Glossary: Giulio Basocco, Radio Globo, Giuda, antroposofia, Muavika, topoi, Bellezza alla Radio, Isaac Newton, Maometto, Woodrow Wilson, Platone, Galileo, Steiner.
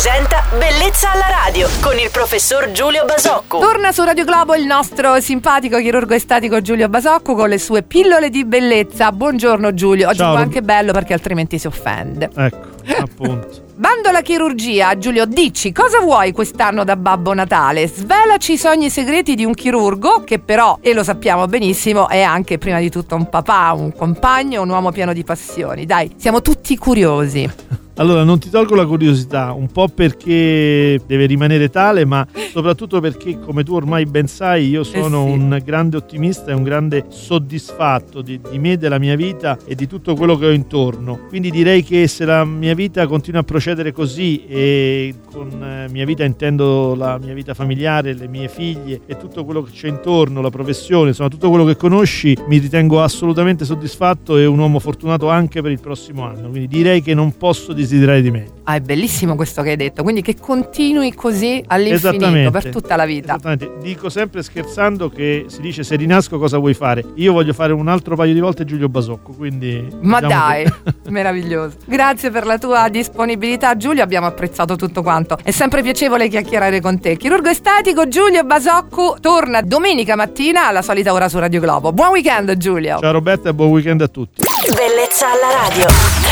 presenta Bellezza alla Radio con il professor Giulio Basocco. Torna su Radio Globo il nostro simpatico chirurgo estetico Giulio Basocco con le sue pillole di bellezza. Buongiorno Giulio, oggi è anche bello perché altrimenti si offende. Ecco, appunto. Bando alla chirurgia, Giulio, dici cosa vuoi quest'anno da Babbo Natale? Svelaci i sogni segreti di un chirurgo che però, e lo sappiamo benissimo, è anche prima di tutto un papà, un compagno, un uomo pieno di passioni. Dai, siamo tutti curiosi. Allora, non ti tolgo la curiosità, un po' perché deve rimanere tale, ma soprattutto perché, come tu ormai ben sai, io sono un grande ottimista e un grande soddisfatto di me, della mia vita e di tutto quello che ho intorno. Quindi direi che se la mia vita continua a procedere così, e con mia vita intendo la mia vita familiare, le mie figlie e tutto quello che c'è intorno, la professione, insomma tutto quello che conosci, mi ritengo assolutamente soddisfatto e un uomo fortunato anche per il prossimo anno. Quindi direi che non posso desiderare di me. Ah, è bellissimo questo che hai detto, quindi che continui così all'infinito per tutta la vita. Esattamente. Dico sempre scherzando che si dice se rinasco cosa vuoi fare? Io voglio fare un altro paio di volte Giulio Basocco, quindi... Ma diciamo dai, che... meraviglioso. Grazie per la tua disponibilità Giulio, abbiamo apprezzato tutto quanto. È sempre piacevole chiacchierare con te. Chirurgo estetico Giulio Basocco torna domenica mattina alla solita ora su Radio Globo. Buon weekend Giulio. Ciao Roberta e buon weekend a tutti. Bellezza alla radio.